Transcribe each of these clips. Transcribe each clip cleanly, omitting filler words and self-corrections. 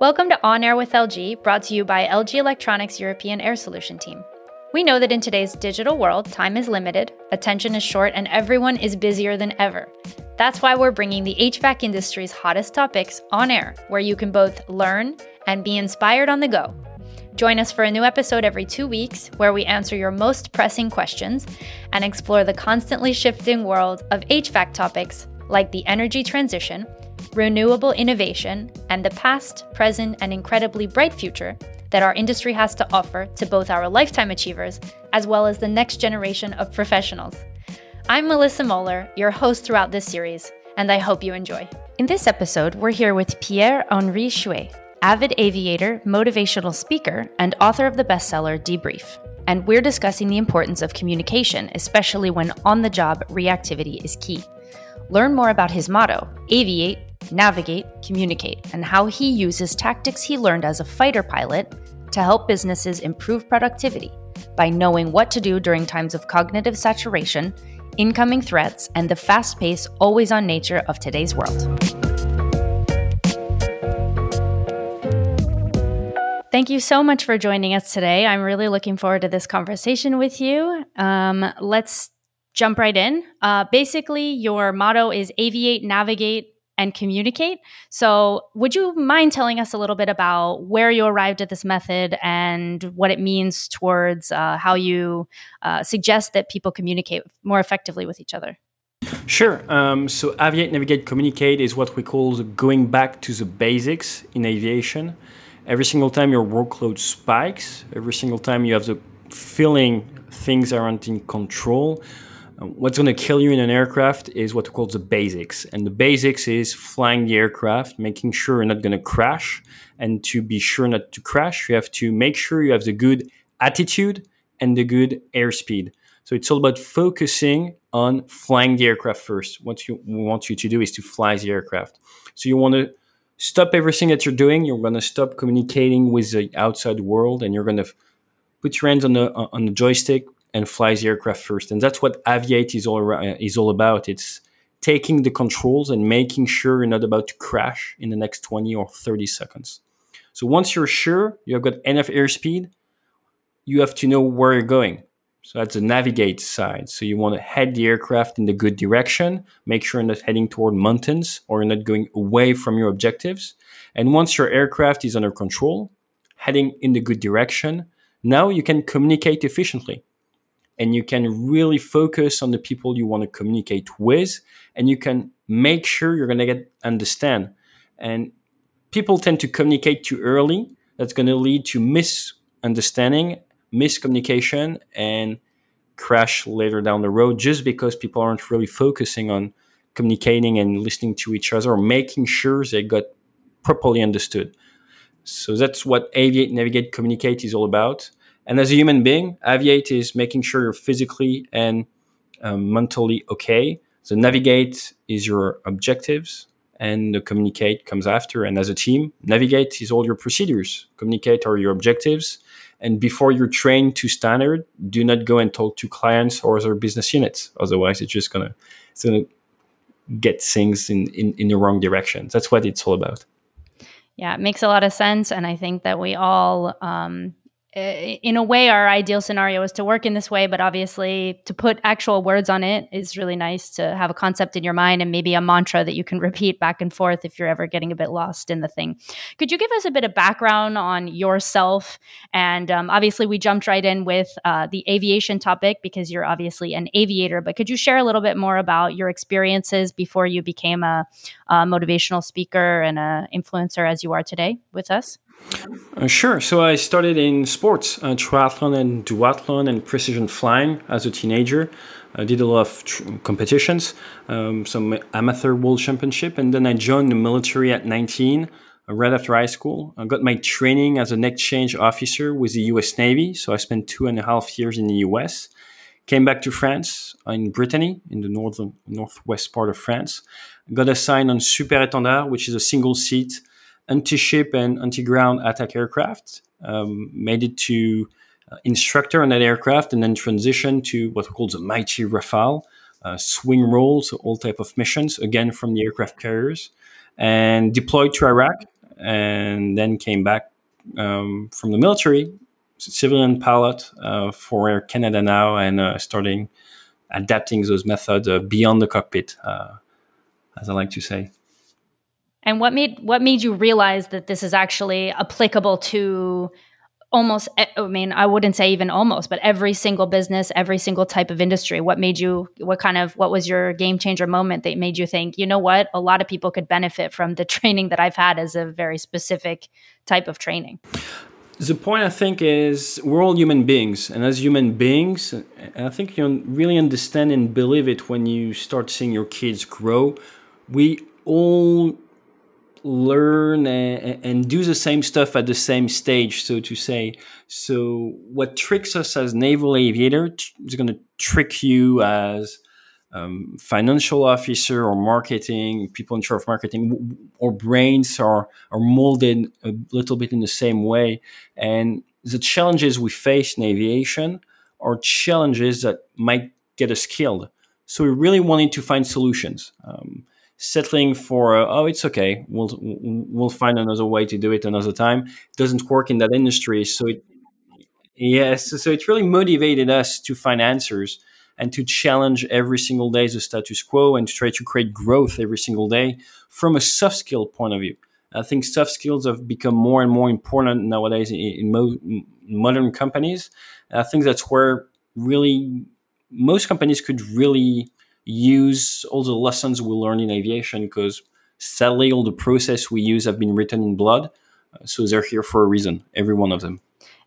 Welcome to On Air with LG, brought to you by LG Electronics European Air Solution Team. We know that in today's digital world, time is limited, attention is short, and everyone is busier than ever. That's why we're bringing the HVAC industry's hottest topics on air, where you can both learn and be inspired on the go. Join us for a new episode every 2 weeks, where we answer your most pressing questions and explore the constantly shifting world of HVAC topics like the energy transition, renewable innovation, and the past, present, and incredibly bright future that our industry has to offer to both our lifetime achievers as well as the next generation of professionals. I'm Melissa Moeller, your host throughout this series, and I hope you enjoy. In this episode, we're here with Pierre-Henri Chouet, avid aviator, motivational speaker, and author of the bestseller Debrief. And we're discussing the importance of communication, especially when on-the-job reactivity is key. Learn more about his motto, aviate, navigate, communicate, and how he uses tactics he learned as a fighter pilot to help businesses improve productivity by knowing what to do during times of cognitive saturation, incoming threats, and the fast-paced, always-on nature of today's world. Thank you so much for joining us today. I'm really looking forward to this conversation with you. Let's jump right in. Basically, your motto is aviate, navigate, and communicate. So would you mind telling us a little bit about where you arrived at this method and what it means towards how you suggest that people communicate more effectively with each other? Sure. So aviate, navigate, communicate is what we call the going back to the basics in aviation. Every single time your workload spikes, every single time you have the feeling things aren't in control, what's going to kill you in an aircraft is what we call the basics. And the basics is flying the aircraft, making sure you're not going to crash. And to be sure not to crash, you have to make sure you have the good attitude and the good airspeed. So it's all about focusing on flying the aircraft first. What you want you to do is to fly the aircraft. So you want to stop everything that you're doing. You're going to stop communicating with the outside world, and you're going to put your hands on the joystick and flies the aircraft first. And that's what aviate is all about. It's taking the controls and making sure you're not about to crash in the next 20 or 30 seconds. So once you're sure you have got enough airspeed, you have to know where you're going. So that's the navigate side. So you want to head the aircraft in the good direction, make sure you're not heading toward mountains or you're not going away from your objectives. And once your aircraft is under control, heading in the good direction, now you can communicate efficiently. And you can really focus on the people you want to communicate with, and you can make sure you're going to get understand. And people tend to communicate too early. That's going to lead to misunderstanding, miscommunication, and crash later down the road, just because people aren't really focusing on communicating and listening to each other or making sure they got properly understood. So that's what aviate, navigate, communicate is all about. And as a human being, aviate is making sure you're physically and mentally okay. So navigate is your objectives, and the communicate comes after. And as a team, navigate is all your procedures. Communicate are your objectives. And before you're trained to standard, do not go and talk to clients or other business units. Otherwise, it's just going to get things in the wrong direction. That's what it's all about. Yeah, it makes a lot of sense. And I think that we all... in a way, our ideal scenario is to work in this way, but obviously to put actual words on it is really nice to have a concept in your mind and maybe a mantra that you can repeat back and forth if you're ever getting a bit lost in the thing. Could you give us a bit of background on yourself? And obviously we jumped right in with the aviation topic because you're obviously an aviator, but could you share a little bit more about your experiences before you became a motivational speaker and an influencer as you are today with us? Sure. So I started in sports, triathlon and duathlon and precision flying as a teenager. I did a lot of competitions, some amateur world championship, and then I joined the military at 19, right after high school. I got my training as an exchange officer with the U.S. Navy, so I spent 2.5 years in the U.S., came back to France, in Brittany, in the northwest part of France. I got assigned on Super Étendard, which is a single-seat anti-ship and anti-ground attack aircraft, made it to instructor on that aircraft and then transitioned to what we call the mighty Rafale, swing role, so all type of missions, again from the aircraft carriers, and deployed to Iraq, and then came back from the military, civilian pilot for Air Canada now, and starting adapting those methods beyond the cockpit, as I like to say. And what made you realize that this is actually applicable to almost, I mean, I wouldn't say even almost, but every single business, every single type of industry? What was your game changer moment that made you think, you know what, a lot of people could benefit from the training that I've had as a very specific type of training? The point, I think, is we're all human beings. And as human beings, I think you really understand and believe it when you start seeing your kids grow. We all learn and do the same stuff at the same stage, so to say. So what tricks us as naval aviator is going to trick you as financial officer or marketing, people in charge of marketing. Our brains are molded a little bit in the same way. And the challenges we face in aviation are challenges that might get us killed. So we really wanted to find solutions. Settling for it's okay, we'll find another way to do it another time, it doesn't work in that industry. So it really motivated us to find answers and to challenge every single day the status quo and to try to create growth every single day from a soft skill point of view. I think soft skills have become more and more important nowadays in modern companies. I think that's where really most companies could really use all the lessons we learn in aviation, because sadly all the process we use have been written in blood, so they're here for a reason, every one of them.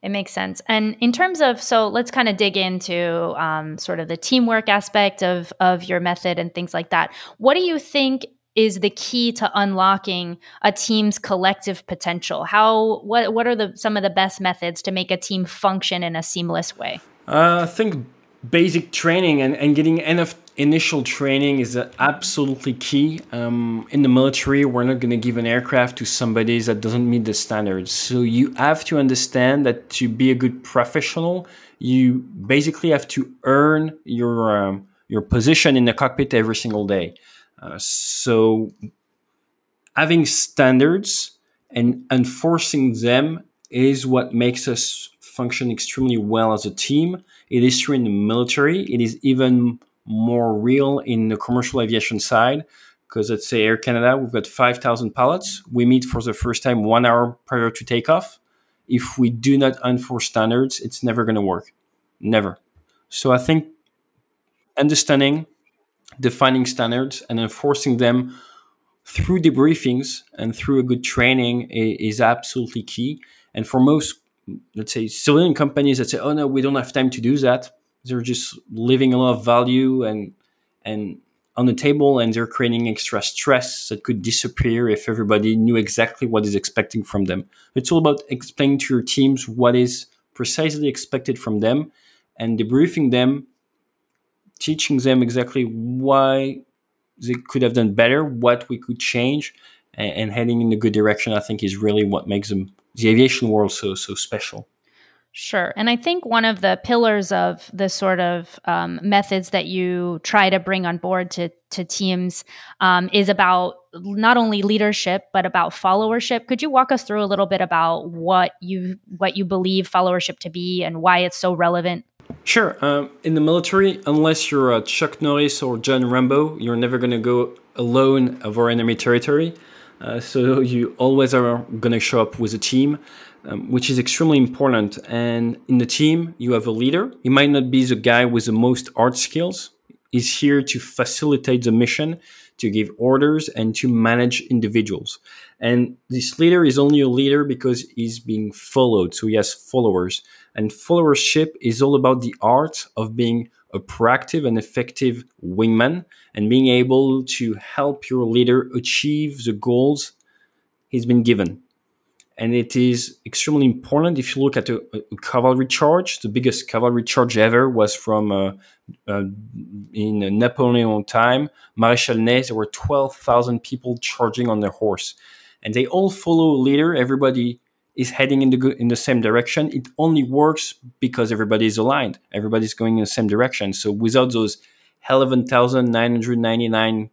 It makes sense. And in terms of, so let's kind of dig into sort of the teamwork aspect of your method and things like that. What do you think is the key to unlocking a team's collective potential? What are some of the best methods to make a team function in a seamless way? I think basic training and getting enough initial training is absolutely key. In the military, we're not going to give an aircraft to somebody that doesn't meet the standards. So you have to understand that to be a good professional, you basically have to earn your position in the cockpit every single day. So having standards and enforcing them is what makes us function extremely well as a team. It is true in the military. It is even more real in the commercial aviation side, because let's say Air Canada, we've got 5,000 pilots. We meet for the first time 1 hour prior to takeoff. If we do not enforce standards, it's never going to work. Never. So I think understanding, defining standards, and enforcing them through debriefings and through a good training is absolutely key. And for most, let's say, civilian companies that say, oh no, we don't have time to do that, they're just leaving a lot of value and on the table, and they're creating extra stress that could disappear if everybody knew exactly what is expecting from them. It's all about explaining to your teams what is precisely expected from them and debriefing them, teaching them exactly why they could have done better, what we could change, and heading in a good direction, I think, is really what makes the aviation world so special. Sure. And I think one of the pillars of the sort of methods that you try to bring on board to teams is about not only leadership, but about followership. Could you walk us through a little bit about what you believe followership to be and why it's so relevant? Sure. In the military, unless you're Chuck Norris or John Rambo, you're never going to go alone over enemy territory. So you always are going to show up with a team, which is extremely important. And in the team, you have a leader. He might not be the guy with the most hard skills. He's here to facilitate the mission, to give orders, and to manage individuals. And this leader is only a leader because he's being followed. So he has followers. And followership is all about the art of being a proactive and effective wingman and being able to help your leader achieve the goals he's been given. And it is extremely important. If you look at a cavalry charge, the biggest cavalry charge ever was from in Napoleon time, Maréchal Ney. There were 12,000 people charging on their horse. And they all follow a leader. Everybody is heading in the same direction. It only works because everybody is aligned. Everybody's going in the same direction. So without those 11,999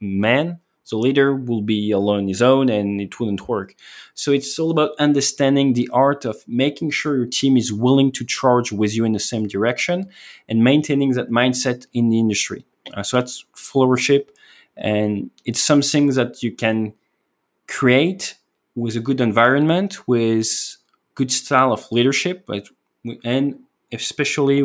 men. The leader will be alone on his own and it wouldn't work. So it's all about understanding the art of making sure your team is willing to charge with you in the same direction and maintaining that mindset in the industry. So that's followership. And it's something that you can create with a good environment, with good style of leadership, right? And especially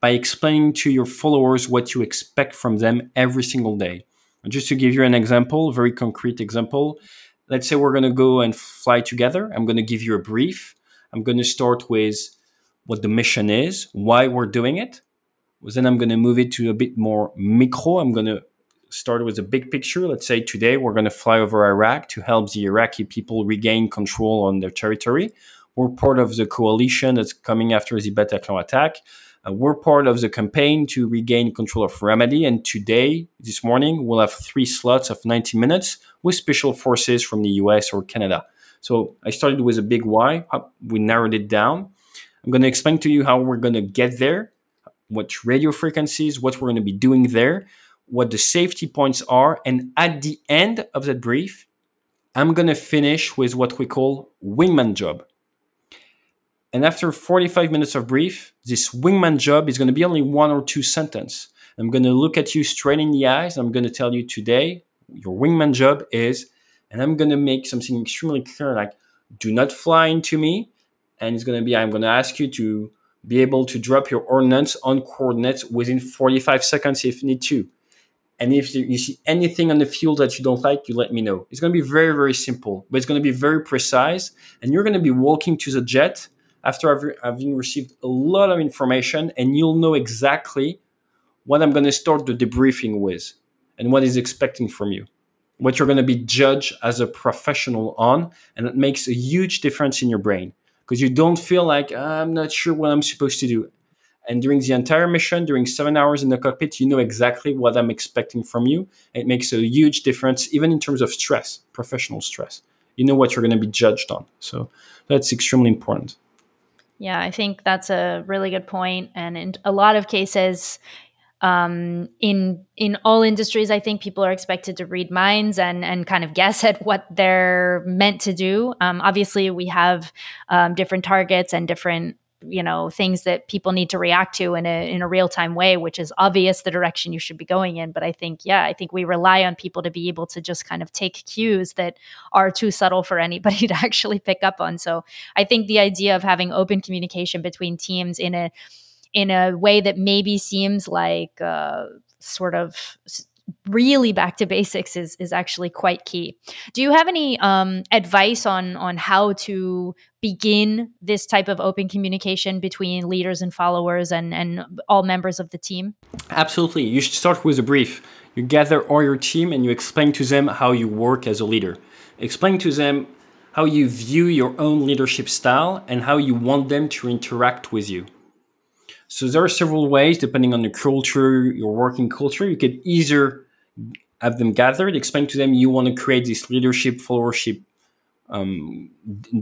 by explaining to your followers what you expect from them every single day. Just to give you an example, very concrete example, let's say we're going to go and fly together. I'm going to give you a brief. I'm going to start with what the mission is, why we're doing it. Then I'm going to move it to a bit more micro. I'm going to start with a big picture. Let's say today we're going to fly over Iraq to help the Iraqi people regain control on their territory. We're part of the coalition that's coming after the Bataclan attack. We're part of the campaign to regain control of Ramadi. And today, this morning, we'll have 3 slots of 90 minutes with special forces from the US or Canada. So I started with a big why. We narrowed it down. I'm going to explain to you how we're going to get there, what radio frequencies, what we're going to be doing there, what the safety points are. And at the end of that brief, I'm going to finish with what we call wingman job. And after 45 minutes of brief, this wingman job is going to be only 1 or 2 sentences. I'm going to look at you straight in the eyes. I'm going to tell you today, your wingman job is, and I'm going to make something extremely clear, like, do not fly into me. And it's going to be, I'm going to ask you to be able to drop your ordnance on coordinates within 45 seconds if you need to. And if you see anything on the field that you don't like, you let me know. It's going to be very, very simple, but it's going to be very precise. And you're going to be walking to the jet after having received a lot of information, and you'll know exactly what I'm going to start the debriefing with and what is expecting from you, what you're going to be judged as a professional on, and it makes a huge difference in your brain because you don't feel like, I'm not sure what I'm supposed to do. And during the entire mission, during 7 hours in the cockpit, you know exactly what I'm expecting from you. It makes a huge difference, even in terms of stress, professional stress. You know what you're going to be judged on. So that's extremely important. Yeah, I think that's a really good point. And in a lot of cases, in all industries, I think people are expected to read minds and kind of guess at what they're meant to do. Obviously, we have different targets and different things that people need to react to in a real-time way, which is obvious the direction you should be going in. But I think, we rely on people to be able to just kind of take cues that are too subtle for anybody to actually pick up on. So I think the idea of having open communication between teams in a way that maybe seems like sort of really back to basics is actually quite key. Do you have any advice on how to begin this type of open communication between leaders and followers and all members of the team? Absolutely. You should start with a brief. You gather all your team and you explain to them how you work as a leader. Explain to them how you view your own leadership style and how you want them to interact with you. So there are several ways, depending on the culture, your working culture, you could either have them gathered, explain to them you want to create this leadership, followership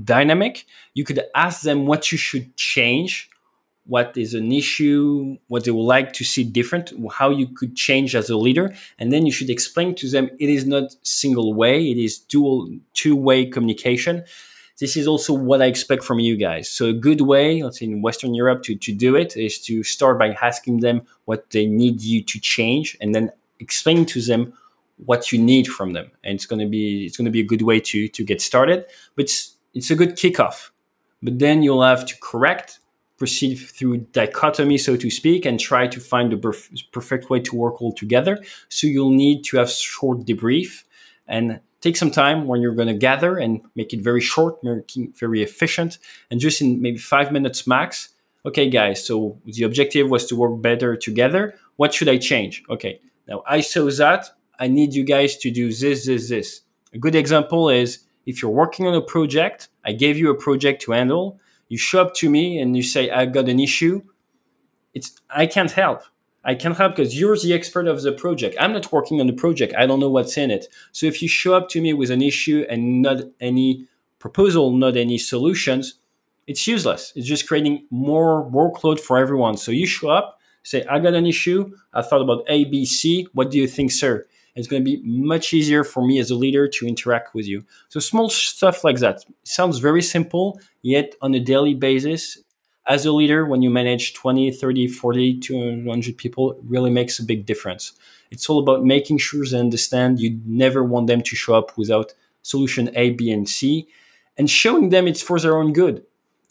dynamic. You could ask them what you should change, what is an issue, what they would like to see different, how you could change as a leader. And then you should explain to them it is not single way, it is two-way communication. This is also what I expect from you guys. So a good way, let's say in Western Europe, to do it is to start by asking them what they need you to change and then explain to them what you need from them. And it's going to be a good way to get started. But it's a good kickoff. But then you'll have to proceed through dichotomy, so to speak, and try to find the perfect way to work all together. So you'll need to have short debrief and take some time when you're going to gather and make it very short, making very efficient, and just in maybe 5 minutes max. Okay, guys, so the objective was to work better together. What should I change? Okay, now I saw that. I need you guys to do this, this, this. A good example is if you're working on a project, I gave you a project to handle. You show up to me and you say, I've got an issue. I can't help. I can't help because you're the expert of the project. I'm not working on the project. I don't know what's in it. So if you show up to me with an issue and not any proposal, not any solutions, it's useless. It's just creating more workload for everyone. So you show up, Say, I got an issue. I thought about A, B, C. What do you think, sir? It's going to be much easier for me as a leader to interact with you. So small stuff like that. It sounds very simple, yet on a daily basis, as a leader, when you manage 20, 30, 40, 200 people, it really makes a big difference. It's all about making sure they understand you never want them to show up without solution A, B, and C, and showing them it's for their own good.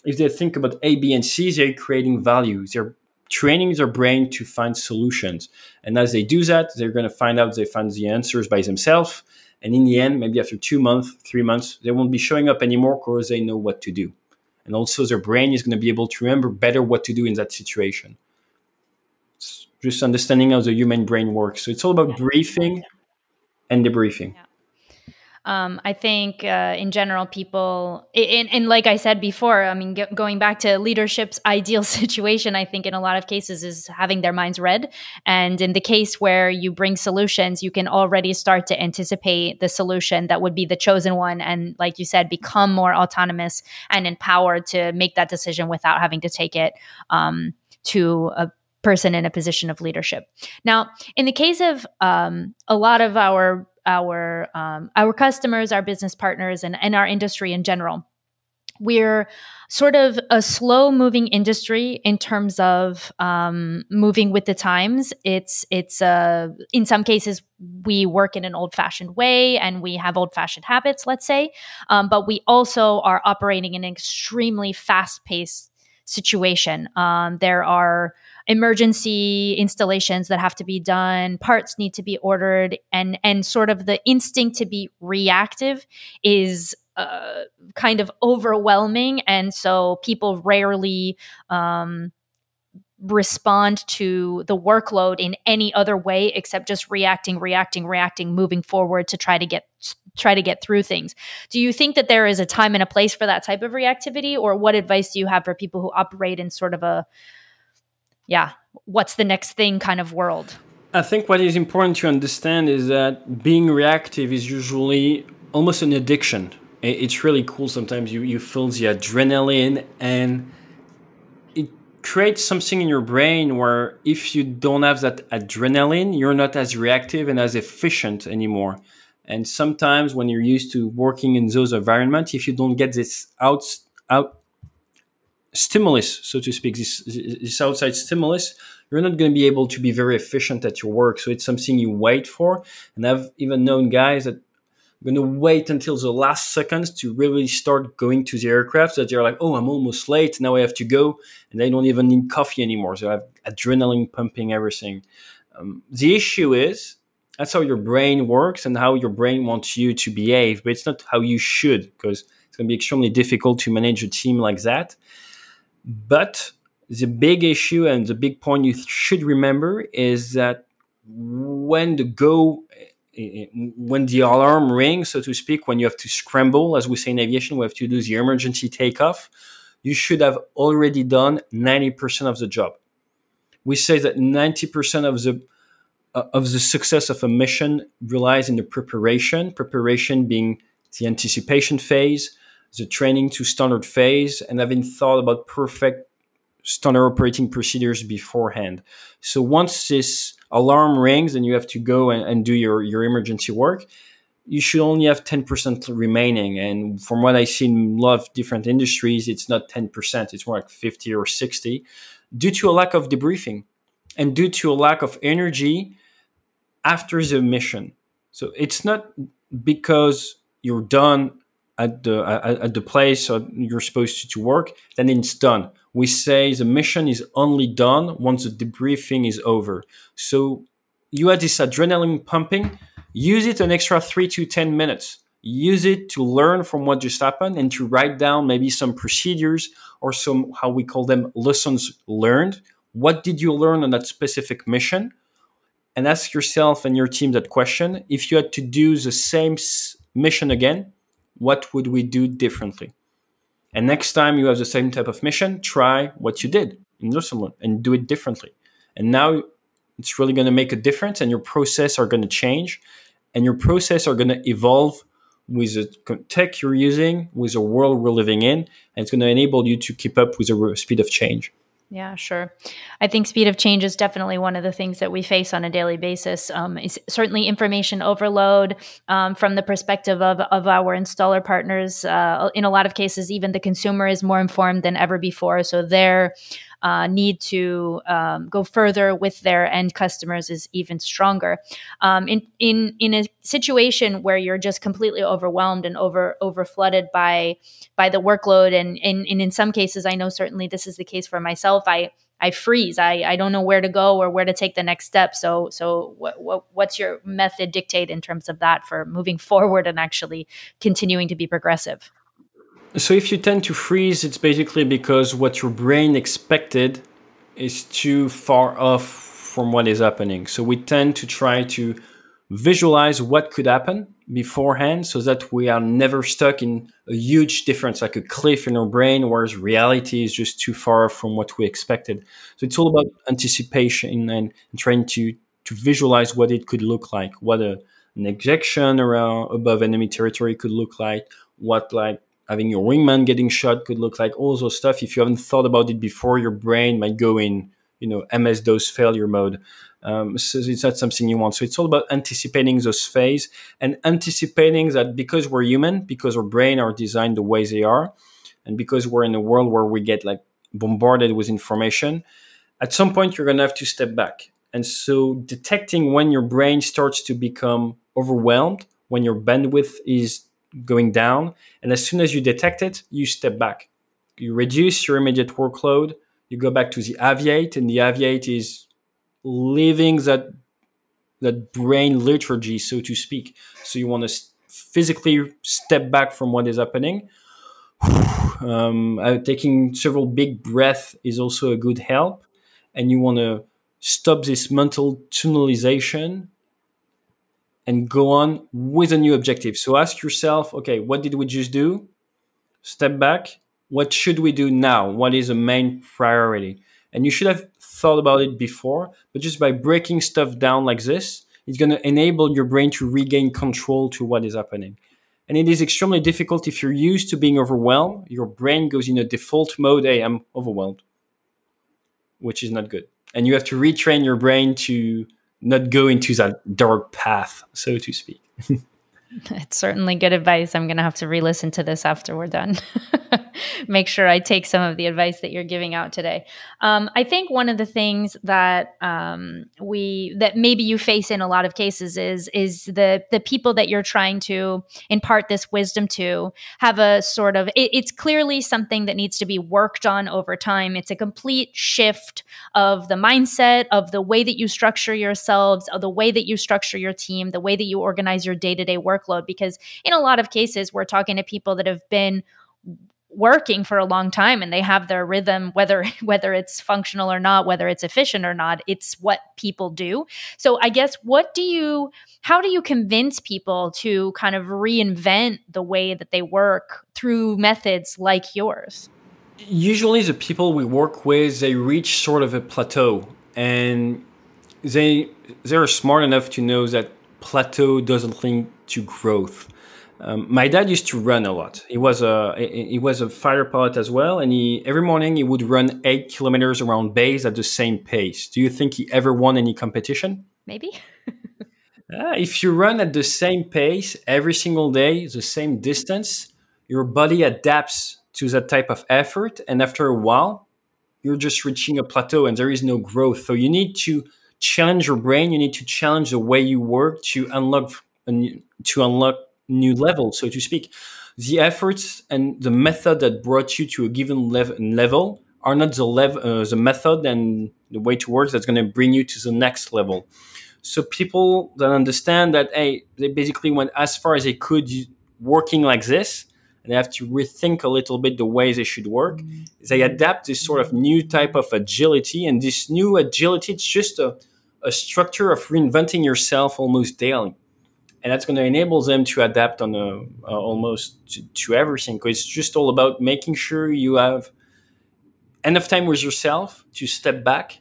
If they think about A, B, and C, they're creating value. They're training their brain to find solutions. And as they do that, they're going to find out they find the answers by themselves. And in the end, maybe after 2 months, 3 months, they won't be showing up anymore because they know what to do. And also their brain is going to be able to remember better what to do in that situation. It's just understanding how the human brain works. So it's all about briefing and debriefing. Yeah. I think in general, people, and like I said before, I mean, going back to leadership's ideal situation, I think in a lot of cases is having their minds read. And in the case where you bring solutions, you can already start to anticipate the solution that would be the chosen one. And like you said, become more autonomous and empowered to make that decision without having to take it to a person in a position of leadership. Now, in the case of a lot of our customers, our business partners, and our industry in general. We're sort of a slow-moving industry in terms of moving with the times. It's in some cases we work in an old-fashioned way and we have old-fashioned habits, let's say, but we also are operating in an extremely fast-paced situation. There are emergency installations that have to be done, parts need to be ordered, and sort of the instinct to be reactive is kind of overwhelming. And so people rarely respond to the workload in any other way except just reacting, moving forward to try to get through things. Do you think that there is a time and a place for that type of reactivity? Or what advice do you have for people who operate in sort of a what's the next thing kind of world? I think what is important to understand is that being reactive is usually almost an addiction. It's really cool. Sometimes you feel the adrenaline and it creates something in your brain where if you don't have that adrenaline, you're not as reactive and as efficient anymore. And sometimes when you're used to working in those environments, if you don't get this stimulus, so to speak, this outside stimulus, you're not going to be able to be very efficient at your work. So it's something you wait for. And I've even known guys that are going to wait until the last seconds to really start going to the aircraft, that they're like, oh, I'm almost late. Now I have to go. And they don't even need coffee anymore. So I have adrenaline pumping, everything. The issue is that's how your brain works and how your brain wants you to behave. But it's not how you should, because it's going to be extremely difficult to manage a team like that. But the big issue and the big point you should remember is that when the alarm rings, so to speak, when you have to scramble, as we say in aviation, we have to do the emergency takeoff, you should have already done 90% of the job. We say that 90% of the success of a mission relies in the preparation being the anticipation phase, the training to standard phase, and having thought about perfect standard operating procedures beforehand. So once this alarm rings and you have to go and do your emergency work, you should only have 10% remaining. And from what I see in a lot of different industries, it's not 10%, it's more like 50 or 60, due to a lack of debriefing and due to a lack of energy after the mission. So it's not because you're done at the place you're supposed to work, then it's done. We say the mission is only done once the debriefing is over. So you had this adrenaline pumping, use it an extra 3 to 10 minutes. Use it to learn from what just happened and to write down maybe some procedures or some, how we call them, lessons learned. What did you learn on that specific mission? And ask yourself and your team that question. If you had to do the same mission again, what would we do differently? And next time you have the same type of mission, try what you did in Luxembourg and do it differently. And now it's really going to make a difference, and your process are going to change, and your process are going to evolve with the tech you're using, with the world we're living in, and it's going to enable you to keep up with the speed of change. Yeah, sure. I think speed of change is definitely one of the things that we face on a daily basis. It's certainly information overload from the perspective of our installer partners. In a lot of cases, even the consumer is more informed than ever before. So their need to go further with their end customers is even stronger. In a situation where you're just completely overwhelmed and over flooded by the workload, and in some cases, I know certainly this is the case for myself. I freeze. I don't know where to go or where to take the next step. So what's your method dictate in terms of that for moving forward and actually continuing to be progressive? So if you tend to freeze, it's basically because what your brain expected is too far off from what is happening. So we tend to try to visualize what could happen beforehand so that we are never stuck in a huge difference, like a cliff in our brain, whereas reality is just too far from what we expected. So it's all about anticipation and trying to visualize what it could look like, what an ejection around above enemy territory could look like, what like having your wingman getting shot could look like, all those stuff. If you haven't thought about it before, your brain might go in, MS-DOS failure mode. So it's not something you want. So it's all about anticipating those phases and anticipating that because we're human, because our brain are designed the way they are, and because we're in a world where we get like bombarded with information, at some point you're going to have to step back. And so detecting when your brain starts to become overwhelmed, when your bandwidth is going down, and as soon as you detect it, you step back. You reduce your immediate workload, you go back to the aviate, and the aviate is leaving that brain liturgy, so to speak. So you want to physically step back from what is happening. Taking several big breaths is also a good help. And you want to stop this mental tunelization and go on with a new objective. So ask yourself, okay, what did we just do? Step back. What should we do now? What is the main priority? And you should have thought about it before, but just by breaking stuff down like this, it's going to enable your brain to regain control to what is happening. And it is extremely difficult if you're used to being overwhelmed. Your brain goes in a default mode, hey, I'm overwhelmed, which is not good. And you have to retrain your brain to not go into that dark path, so to speak. It's certainly good advice. I'm going to have to re-listen to this after we're done. Make sure I take some of the advice that you're giving out today. I think one of the things that that maybe you face in a lot of cases is the people that you're trying to impart this wisdom to have a sort of, it's clearly something that needs to be worked on over time. It's a complete shift of the mindset, of the way that you structure yourselves, of the way that you structure your team, the way that you organize your day-to-day workload, because in a lot of cases, we're talking to people that have been working for a long time and they have their rhythm, whether it's functional or not, whether it's efficient or not, it's what people do. So I guess, how do you convince people to kind of reinvent the way that they work through methods like yours? Usually the people we work with, they reach sort of a plateau, and they're smart enough to know that plateau doesn't link to growth. My dad used to run a lot. He was a fighter pilot as well, and every morning he would run 8 kilometers around base at the same pace. Do you think he ever won any competition? Maybe. If you run at the same pace every single day, the same distance, your body adapts to that type of effort, and after a while, you're just reaching a plateau, and there is no growth. So you need to challenge your brain. You need to challenge the way you work to unlock new level, so to speak. The efforts and the method that brought you to a given level are not the method and the way to work that's going to bring you to the next level. So people that understand that, hey, they basically went as far as they could working like this, and they have to rethink a little bit the way they should work. They adapt this sort of new type of agility, and this new agility, it's just a structure of reinventing yourself almost daily. And that's going to enable them to adapt on almost to everything, because it's just all about making sure you have enough time with yourself to step back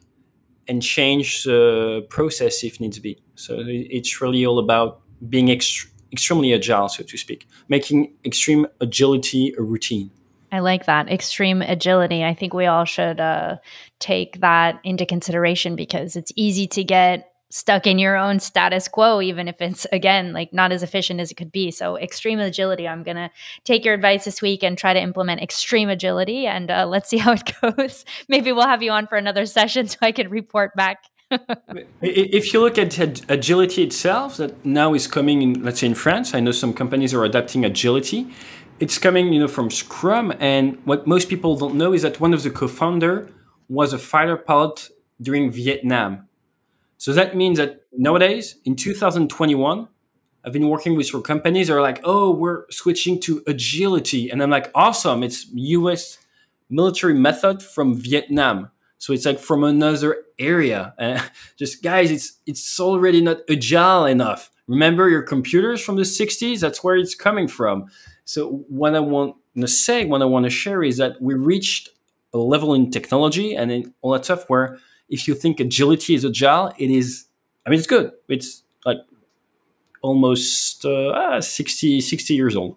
and change the process if needs be. So it's really all about being extremely agile, so to speak, making extreme agility a routine. I like that. Extreme agility. I think we all should take that into consideration, because it's easy to get stuck in your own status quo, even if it's, again, like not as efficient as it could be. So extreme agility. I'm going to take your advice this week and try to implement extreme agility, and let's see how it goes. Maybe we'll have you on for another session so I can report back. If you look at agility itself, that now is coming in, let's say in France, I know some companies are adapting agility. It's coming, from Scrum. And what most people don't know is that one of the co-founder was a fighter pilot during Vietnam. So that means that nowadays, in 2021, I've been working with some companies that are like, oh, we're switching to agility. And I'm like, awesome. It's US military method from Vietnam. So it's like from another area. Just guys, it's already not agile enough. Remember your computers from the 60s? That's where it's coming from. So what I want to share is that we reached a level in technology and in all that stuff where if you think agility is agile, it is, I mean, it's good. It's like almost 60 years old.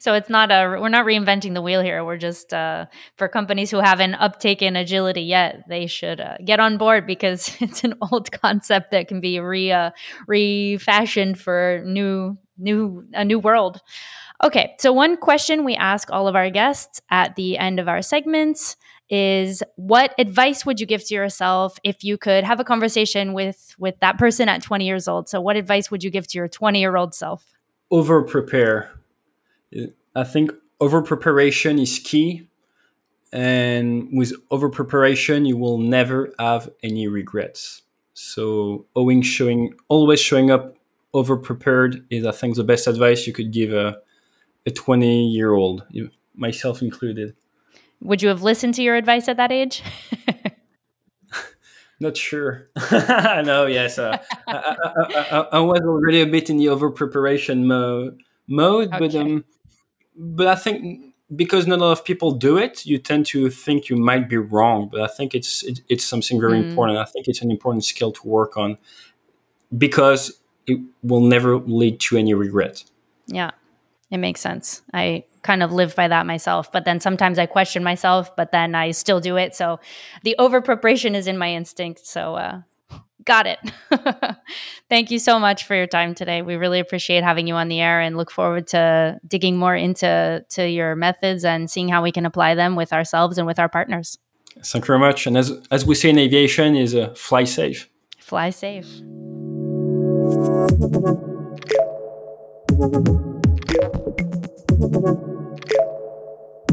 So it's not we're not reinventing the wheel here. We're just, for companies who haven't uptaken agility yet, they should get on board, because it's an old concept that can be refashioned for a new world. Okay. So one question we ask all of our guests at the end of our segments is, what advice would you give to yourself if you could have a conversation with that person at 20 years old? So what advice would you give to your 20-year-old self? Over-prepare. I think over-preparation is key. And with over-preparation, you will never have any regrets. So always showing up over-prepared is, I think, the best advice you could give a 20-year-old, myself included. Would you have listened to your advice at that age? Not sure. No, yes. I was already a bit in the over-preparation mode, okay. But I think because not a lot of people do it, you tend to think you might be wrong. But I think it's something very important. I think it's an important skill to work on, because it will never lead to any regret. Yeah, it makes sense. I kind of live by that myself, but then sometimes I question myself, but then I still do it. So the over preparation is in my instinct. So got it. Thank you so much for your time today. We really appreciate having you on the air, and look forward to digging more into your methods and seeing how we can apply them with ourselves and with our partners. Thank you very much. And as we say in aviation, is fly safe. Fly safe.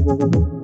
Thank you.